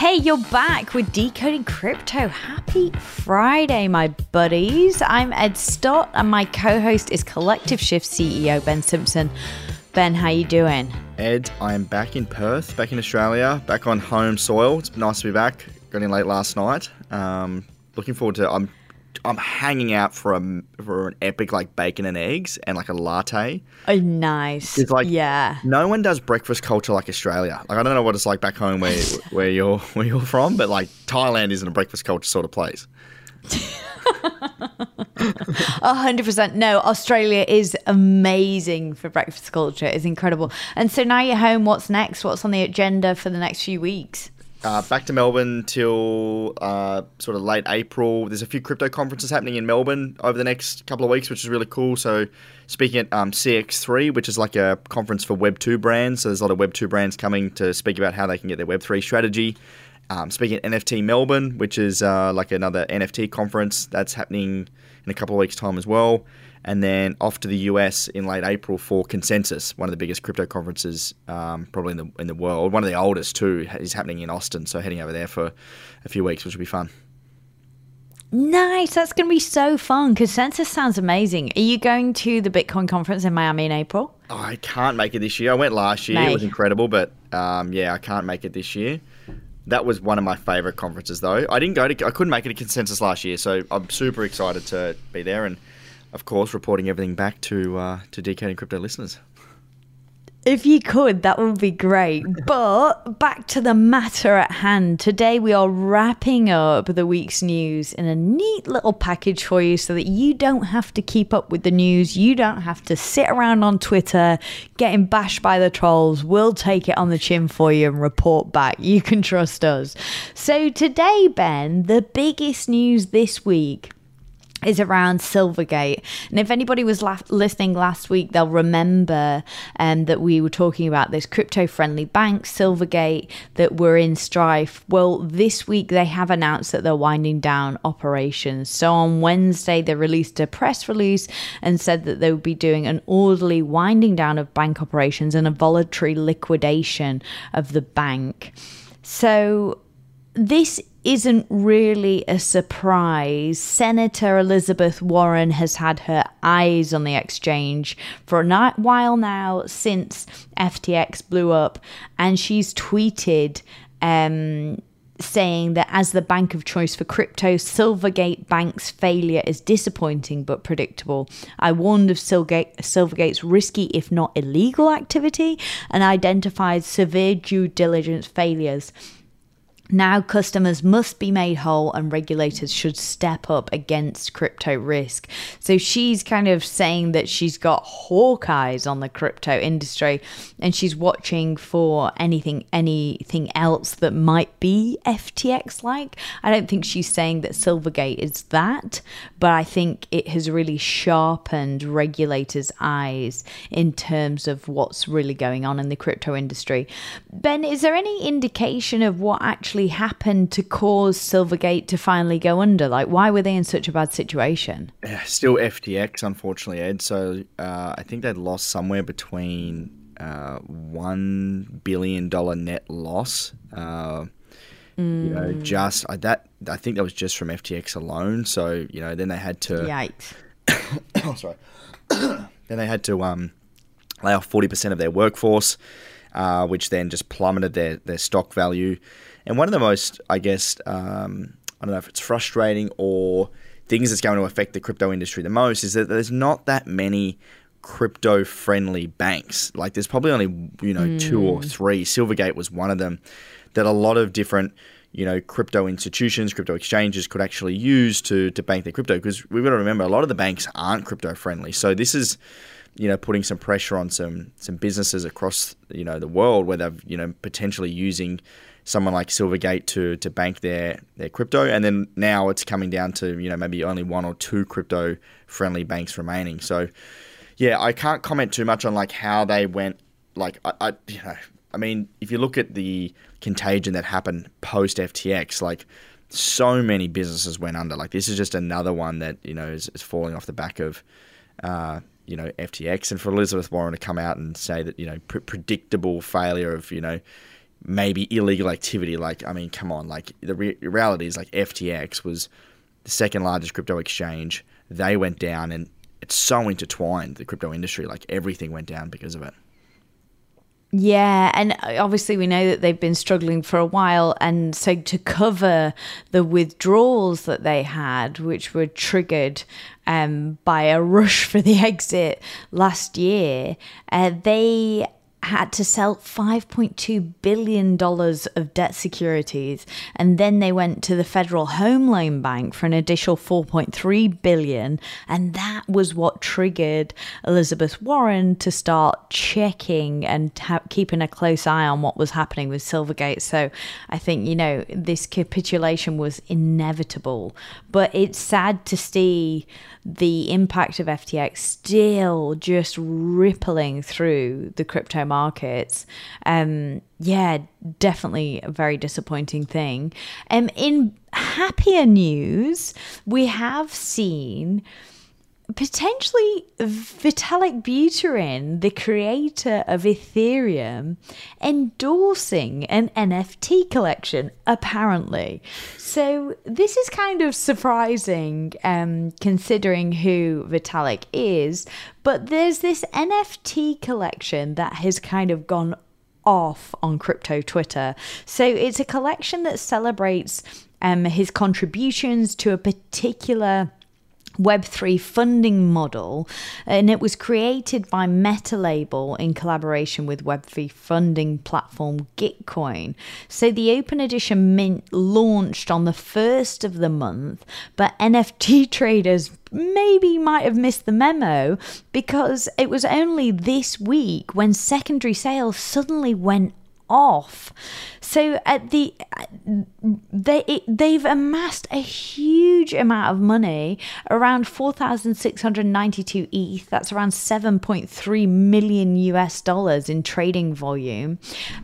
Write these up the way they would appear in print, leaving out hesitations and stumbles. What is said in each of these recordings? Hey, you're back with Decoding Crypto. Happy Friday, my buddies. I'm Ed Stott and my co-host is Collective Shift CEO Ben Simpson. Ben, how you doing? Ed, I am back in Perth, back in Australia, back on home soil. It's nice to be back. Got in late last night. Looking forward to I'm hanging out for an epic like bacon and eggs and like a latte. Oh, nice. It's like, yeah. No one does breakfast culture like Australia. Like, I don't know what it's like back home where you're from, but like Thailand isn't a breakfast culture sort of place. 100%. No, Australia is amazing for breakfast culture. It's incredible. And so now you're home. What's next? What's on the agenda for the next few weeks? Back to Melbourne till sort of late April. There's a few crypto conferences happening in Melbourne over the next couple of weeks, which is really cool. So speaking at CX3, which is like a conference for Web2 brands. So there's a lot of Web2 brands coming to speak about how they can get their Web3 strategy. Speaking at NFT Melbourne, which is like another NFT conference that's happening in a couple of weeks' time as well. And then off to the US in late April for Consensus, one of the biggest crypto conferences probably in the world. One of the oldest too is happening in Austin, so heading over there for a few weeks, which will be fun. Nice. That's going to be so fun. Consensus sounds amazing. Are you going to the Bitcoin conference in Miami in April? Oh, I can't make it this year. I went last year. It was incredible, but yeah, I can't make it this year. That was one of my favorite conferences though. I couldn't make it to Consensus last year, so I'm super excited to be there and of course, reporting everything back to Decoding Crypto listeners. If you could, that would be great. But back to the matter at hand. Today, we are wrapping up the week's news in a neat little package for you so that you don't have to keep up with the news. You don't have to sit around on Twitter getting bashed by the trolls. We'll take it on the chin for you and report back. You can trust us. So today, Ben, the biggest news this week is around Silvergate. And if anybody was listening last week, they'll remember that we were talking about this crypto-friendly bank, Silvergate, that were in strife. Well, this week they have announced that they're winding down operations. So on Wednesday, they released a press release and said that they would be doing an orderly winding down of bank operations and a voluntary liquidation of the bank. So this isn't really a surprise. Senator Elizabeth Warren has had her eyes on the exchange for a while now since FTX blew up, and she's tweeted saying that as the bank of choice for crypto, Silvergate Bank's failure is disappointing but predictable. I warned of Silvergate's risky, if not illegal, activity and identified severe due diligence failures. Now customers must be made whole and regulators should step up against crypto risk. So she's kind of saying that she's got hawk eyes on the crypto industry and she's watching for anything else that might be FTX-like. I don't think she's saying that Silvergate is that, but I think it has really sharpened regulators' eyes in terms of what's really going on in the crypto industry. Ben, is there any indication of what actually happened to cause Silvergate to finally go under? Like, why were they in such a bad situation? Still FTX, unfortunately, Ed. So I think they'd lost somewhere between $1 billion net loss. You know, just that. I think that was just from FTX alone. So, you know, then they had to... Yikes. Oh, sorry. Then they had to lay off 40% of their workforce, which then just plummeted their stock value. And one of the most, I guess, I don't know if it's frustrating or things that's going to affect the crypto industry the most is that there's not that many crypto-friendly banks. Like there's probably only, you know, two or three. Silvergate was one of them that a lot of different, you know, crypto institutions, crypto exchanges could actually use to bank their crypto, because we've got to remember a lot of the banks aren't crypto-friendly. So this is, you know, putting some pressure on some businesses across, you know, the world where they've, you know, potentially using someone like Silvergate to bank their crypto. And then now it's coming down to, you know, maybe only one or two crypto friendly banks remaining. So yeah, I can't comment too much on like how they went. Like I you know, I mean, if you look at the contagion that happened post FTX, like so many businesses went under. Like this is just another one that, you know, is falling off the back of you know, FTX. And for Elizabeth Warren to come out and say that, you know, predictable failure of, you know, maybe illegal activity. Like, I mean, come on. Like, the reality is, like, FTX was the second largest crypto exchange. They went down, and it's so intertwined, the crypto industry. Like, everything went down because of it. Yeah, and obviously we know that they've been struggling for a while, and so to cover the withdrawals that they had, which were triggered by a rush for the exit last year, they had to sell $5.2 billion of debt securities, and then they went to the Federal Home Loan Bank for an additional $4.3 billion, and that was what triggered Elizabeth Warren to start checking and keeping a close eye on what was happening with Silvergate. So I think, you know, this capitulation was inevitable, but it's sad to see the impact of FTX still just rippling through the crypto markets. Yeah, definitely a very disappointing thing. In happier news, we have seen potentially Vitalik Buterin, the creator of Ethereum, endorsing an NFT collection, apparently. So this is kind of surprising, considering who Vitalik is. But there's this NFT collection that has kind of gone off on crypto Twitter. So it's a collection that celebrates his contributions to a particular Web3 funding model, and it was created by MetaLabel in collaboration with Web3 funding platform Gitcoin. So the open edition mint launched on the 1st of the month, but NFT traders maybe might have missed the memo, because it was only this week when secondary sales suddenly went off. So at they've amassed a huge amount of money, around 4,692 ETH. That's around $7.3 million in trading volume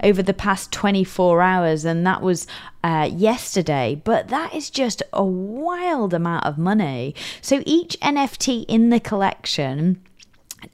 over the past 24 hours, and that was yesterday. But that is just a wild amount of money. So each NFT in the collection,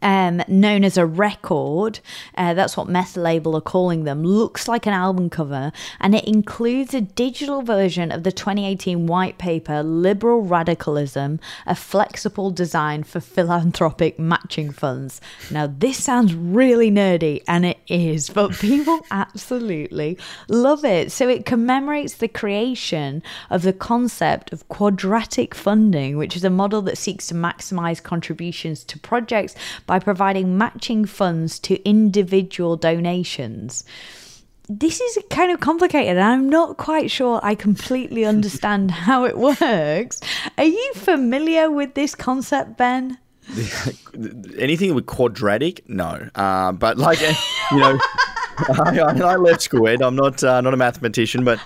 known as a record, that's what MetaLabel are calling them, looks like an album cover, and it includes a digital version of the 2018 white paper Liberal Radicalism, a flexible design for philanthropic matching funds. Now this sounds really nerdy, and it is, but people absolutely love it. So it commemorates the creation of the concept of quadratic funding, which is a model that seeks to maximize contributions to projects by providing matching funds to individual donations. This is kind of complicated, and I'm not quite sure I completely understand how it works. Are you familiar with this concept, Ben? Anything with quadratic? No. But like, you know, I left school, Ed. I'm not a mathematician, but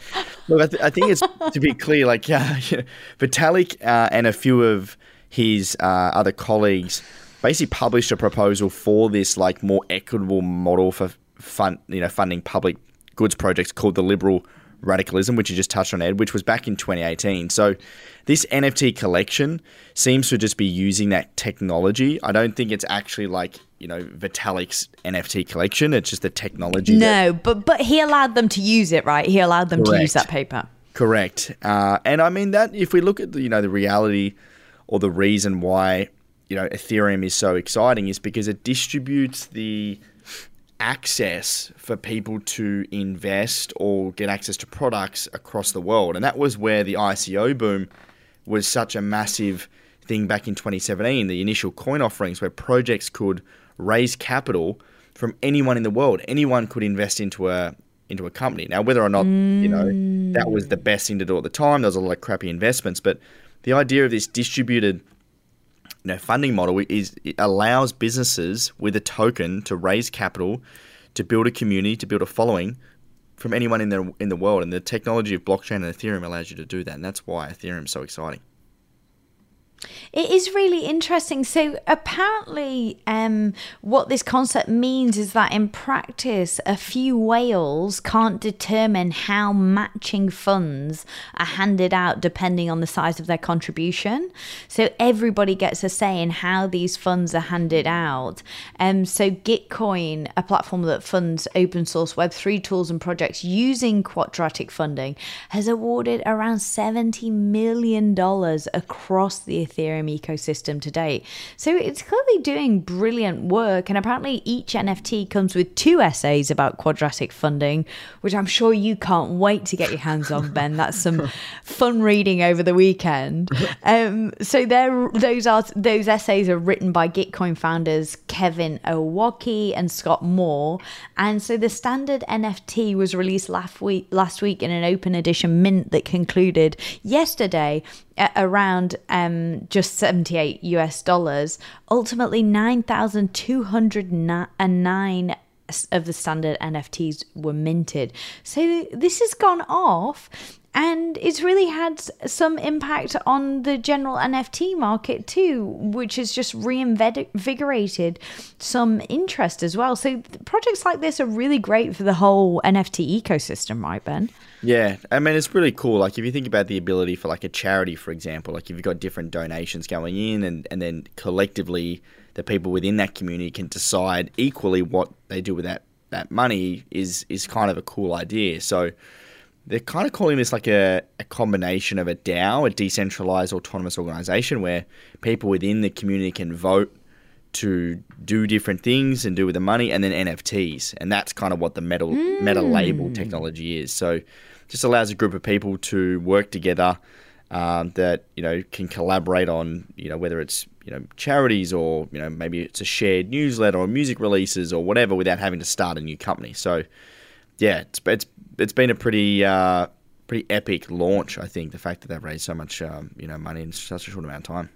look, I think it's, to be clear, like you know, Vitalik and a few of his other colleagues basically published a proposal for this like more equitable model for funding public goods projects called the Liberal Radicalism, which you just touched on, Ed, which was back in 2018. So this NFT collection seems to just be using that technology. I don't think it's actually like, you know, Vitalik's NFT collection. It's just the technology. No, but he allowed them to use it, right? He allowed them to use that paper. Correct. And I mean that if we look at the, you know, the reality or the reason why, you know, Ethereum is so exciting is because it distributes the access for people to invest or get access to products across the world. And that was where the ICO boom was such a massive thing back in 2017, the initial coin offerings where projects could raise capital from anyone in the world. Anyone could invest into a company. Now, whether or not, you know, that was the best thing to do at the time, there was a lot of crappy investments, but the idea of this distributed, you know, funding model is it allows businesses with a token to raise capital, to build a community, to build a following from anyone in the world. And the technology of blockchain and Ethereum allows you to do that. And that's why Ethereum is so exciting. It is really interesting. So apparently what this concept means is that in practice, a few whales can't determine how matching funds are handed out depending on the size of their contribution. So everybody gets a say in how these funds are handed out. So Gitcoin, a platform that funds open source Web3 tools and projects using quadratic funding, has awarded around $70 million across the Ethereum ecosystem to date. So it's clearly doing brilliant work, and apparently each NFT comes with 2 essays about quadratic funding, which I'm sure you can't wait to get your hands on, Ben. That's some fun reading over the weekend. So those essays are written by Gitcoin founders Kevin Owaki and Scott Moore, and so the standard NFT was released last week in an open edition mint that concluded yesterday at around just $78 US. Ultimately 9,209 of the standard NFTs were minted. So this has gone off, and it's really had some impact on the general NFT market too, which has just reinvigorated some interest as well. So projects like this are really great for the whole NFT ecosystem, right, Ben? Yeah, I mean, it's really cool. Like, if you think about the ability for like a charity, for example, like if you've got different donations going in, and then collectively the people within that community can decide equally what they do with that money is kind of a cool idea. So they're kind of calling this like a combination of a DAO, a decentralized autonomous organization, where people within the community can vote to do different things and do with the money, and then NFTs. And that's kind of what the MetaLabel technology is. So just allows a group of people to work together that, you know, can collaborate on, you know, whether it's, you know, charities or, you know, maybe it's a shared newsletter or music releases or whatever, without having to start a new company. So yeah, it's been a pretty epic launch, I think, the fact that they've raised so much you know, money in such a short amount of time.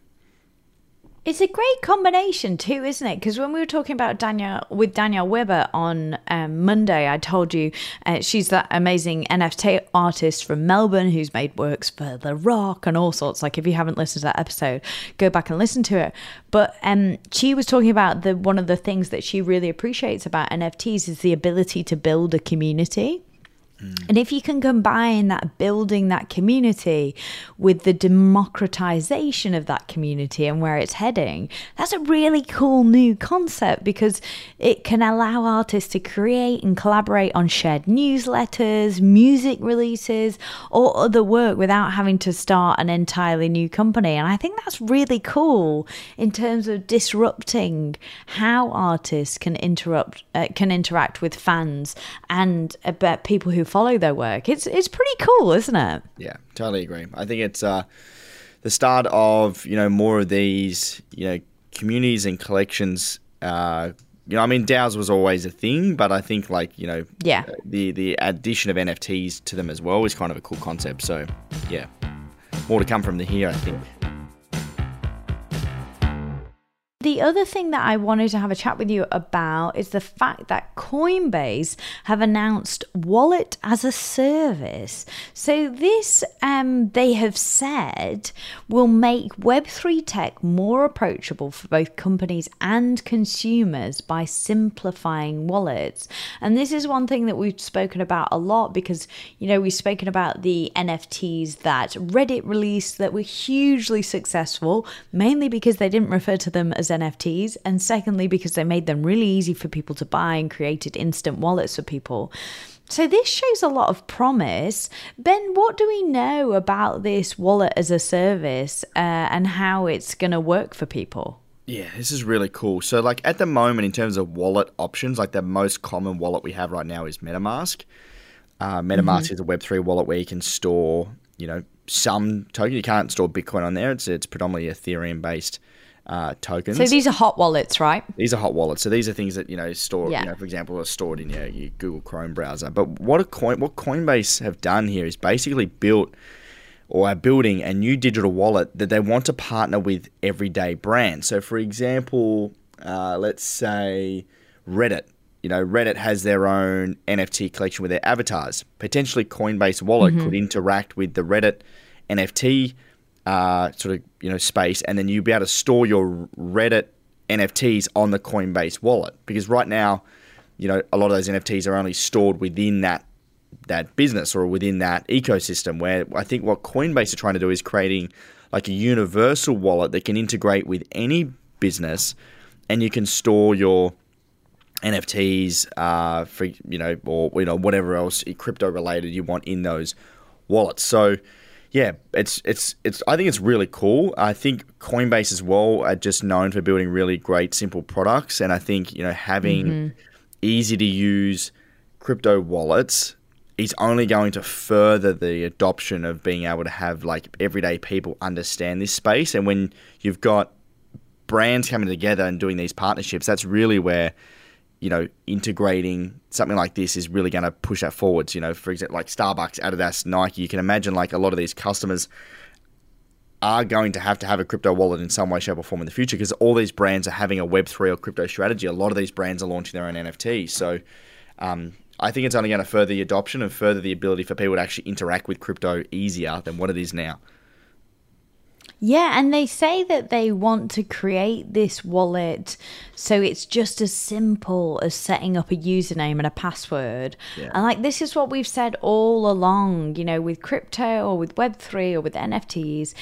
It's a great combination too, isn't it? Because when we were talking about Danielle Weber on Monday, I told you she's that amazing NFT artist from Melbourne who's made works for The Rock and all sorts. Like, if you haven't listened to that episode, go back and listen to it. But she was talking about one of the things that she really appreciates about NFTs is the ability to build a community. And if you can combine that building that community with the democratization of that community and where it's heading, that's a really cool new concept, because it can allow artists to create and collaborate on shared newsletters, music releases, or other work without having to start an entirely new company. And I think that's really cool in terms of disrupting how artists can interact with fans and people who follow their work. It's pretty cool, isn't it? Yeah, totally agree. I think it's the start of, you know, more of these, you know, communities and collections. You know, I mean, DAOs was always a thing, but I think, like, you know, yeah, the addition of NFTs to them as well is kind of a cool concept. So yeah, more to come from here, I think. The other thing that I wanted to have a chat with you about is the fact that Coinbase have announced wallet as a service. So this, they have said, will make Web3 tech more approachable for both companies and consumers by simplifying wallets. And this is one thing that we've spoken about a lot, because, you know, we've spoken about the NFTs that Reddit released that were hugely successful, mainly because they didn't refer to them as NFTs, and secondly because they made them really easy for people to buy and created instant wallets for people. So this shows a lot of promise. Ben, what do we know about this wallet as a service and how it's going to work for people? Yeah, this is really cool. So, like, at the moment, in terms of wallet options, like, the most common wallet we have right now is MetaMask. MetaMask is a Web3 wallet where you can store, you know, some token. You can't store Bitcoin on there. It's predominantly Ethereum based tokens. So these are hot wallets, right? These are hot wallets. So these are things that, you know, store, you know, for example, are stored in your Google Chrome browser. But what Coinbase have done here is basically built, or are building, a new digital wallet that they want to partner with everyday brands. So, for example, let's say Reddit. You know, Reddit has their own NFT collection with their avatars. Potentially Coinbase wallet could interact with the Reddit NFT sort of, you know, space, and then you'll be able to store your Reddit NFTs on the Coinbase wallet, because right now, you know, a lot of those NFTs are only stored within that business or within that ecosystem, where I think what Coinbase are trying to do is creating like a universal wallet that can integrate with any business, and you can store your NFTs, for, you know, or, you know, whatever else crypto related you want in those wallets. So yeah, it's I think it's really cool. I think Coinbase as well are just known for building really great simple products, and I think, you know, having easy to use crypto wallets is only going to further the adoption of being able to have like everyday people understand this space. And when you've got brands coming together and doing these partnerships, that's really where, you know, integrating something like this is really going to push that forwards. You know, for example, like Starbucks, Adidas, Nike, you can imagine like a lot of these customers are going to have a crypto wallet in some way, shape or form in the future, because all these brands are having a Web3 or crypto strategy. A lot of these brands are launching their own NFTs. So I think it's only going to further the adoption and further the ability for people to actually interact with crypto easier than what it is now. Yeah, and they say that they want to create this wallet so it's just as simple as setting up a username and a password. Yeah. And like, this is what we've said all along, you know, with crypto or with Web3 or with NFTs.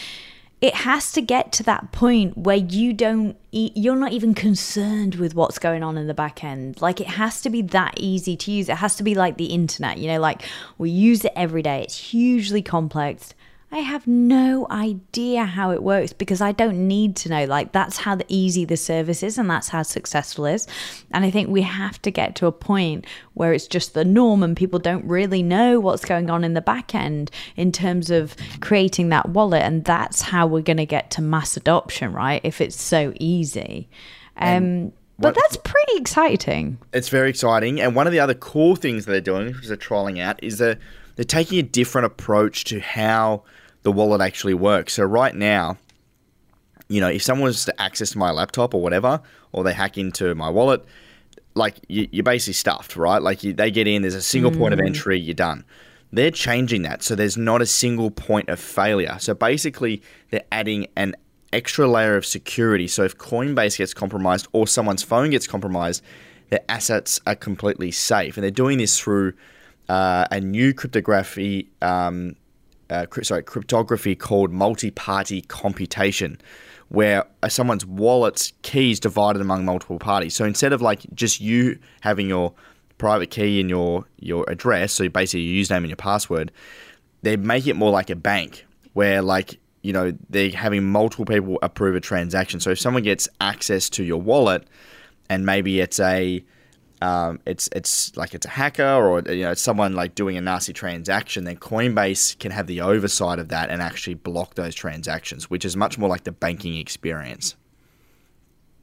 It has to get to that point where you're not even concerned with what's going on in the back end. Like, it has to be that easy to use. It has to be like the internet, you know, like we use it every day. It's hugely complex. I have no idea how it works because I don't need to know. Like, that's how easy the service is and that's how successful it is. And I think we have to get to a point where it's just the norm and people don't really know what's going on in the back end in terms of creating that wallet. And that's how we're going to get to mass adoption, right? If it's so easy. But that's pretty exciting. It's very exciting. And one of the other cool things that they're doing, which they're trialing out, is that they're taking a different approach to how the wallet actually works. So right now, you know, if someone was to access my laptop or whatever, or they hack into my wallet, like you're basically stuffed, right? Like they get in, there's a single point of entry, you're done. They're changing that. So there's not a single point of failure. So basically they're adding an extra layer of security. So if Coinbase gets compromised or someone's phone gets compromised, their assets are completely safe. And they're doing this through a new cryptography called multi-party computation, where someone's wallet's keys divided among multiple parties. So instead of like just you having your private key and your address, so basically your username and your password, they make it more like a bank where, like, you know, they're having multiple people approve a transaction. So if someone gets access to your wallet and maybe it's a it's a hacker or, you know, someone like doing a nasty transaction, then Coinbase can have the oversight of that and actually block those transactions, which is much more like the banking experience.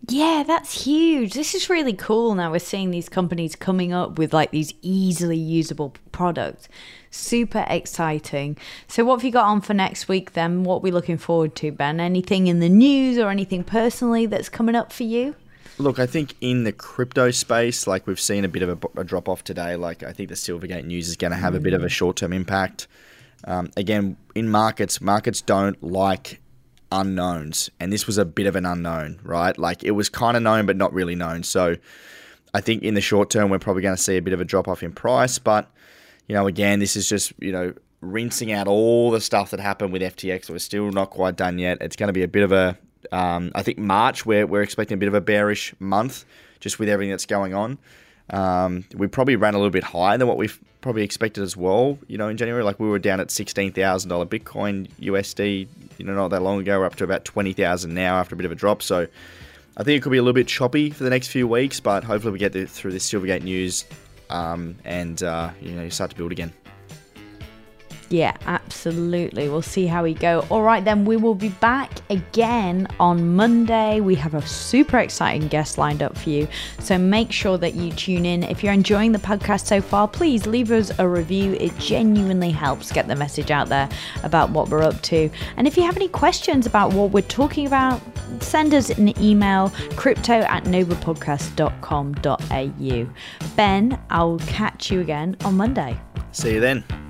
Yeah, that's huge. This is really cool. Now we're seeing these companies coming up with like these easily usable products. Super exciting. So what have you got on for next week then? What are we looking forward to, Ben? Anything in the news or anything personally that's coming up for you? Look, I think in the crypto space, like we've seen a bit of a drop-off today. Like, I think the Silvergate news is going to have a bit of a short-term impact. Again, in markets don't like unknowns. And this was a bit of an unknown, right? Like, it was kind of known, but not really known. So I think in the short term, we're probably going to see a bit of a drop-off in price. But, you know, again, this is just, you know, rinsing out all the stuff that happened with FTX. We're still not quite done yet. It's going to be a bit of a... I think March, we're expecting a bit of a bearish month just with everything that's going on. We probably ran a little bit higher than what we've probably expected as well, you know, in January. Like, we were down at $16,000 Bitcoin USD, you know, not that long ago. We're up to about 20,000 now after a bit of a drop. So I think it could be a little bit choppy for the next few weeks, but hopefully we get through this Silvergate news and you know, you start to build again. Yeah, absolutely. We'll see how we go. All right, then we will be back again on Monday. We have a super exciting guest lined up for you. So make sure that you tune in. If you're enjoying the podcast so far, please leave us a review. It genuinely helps get the message out there about what we're up to. And if you have any questions about what we're talking about, send us an email, crypto@novapodcast.com.au. Ben, I'll catch you again on Monday. See you then.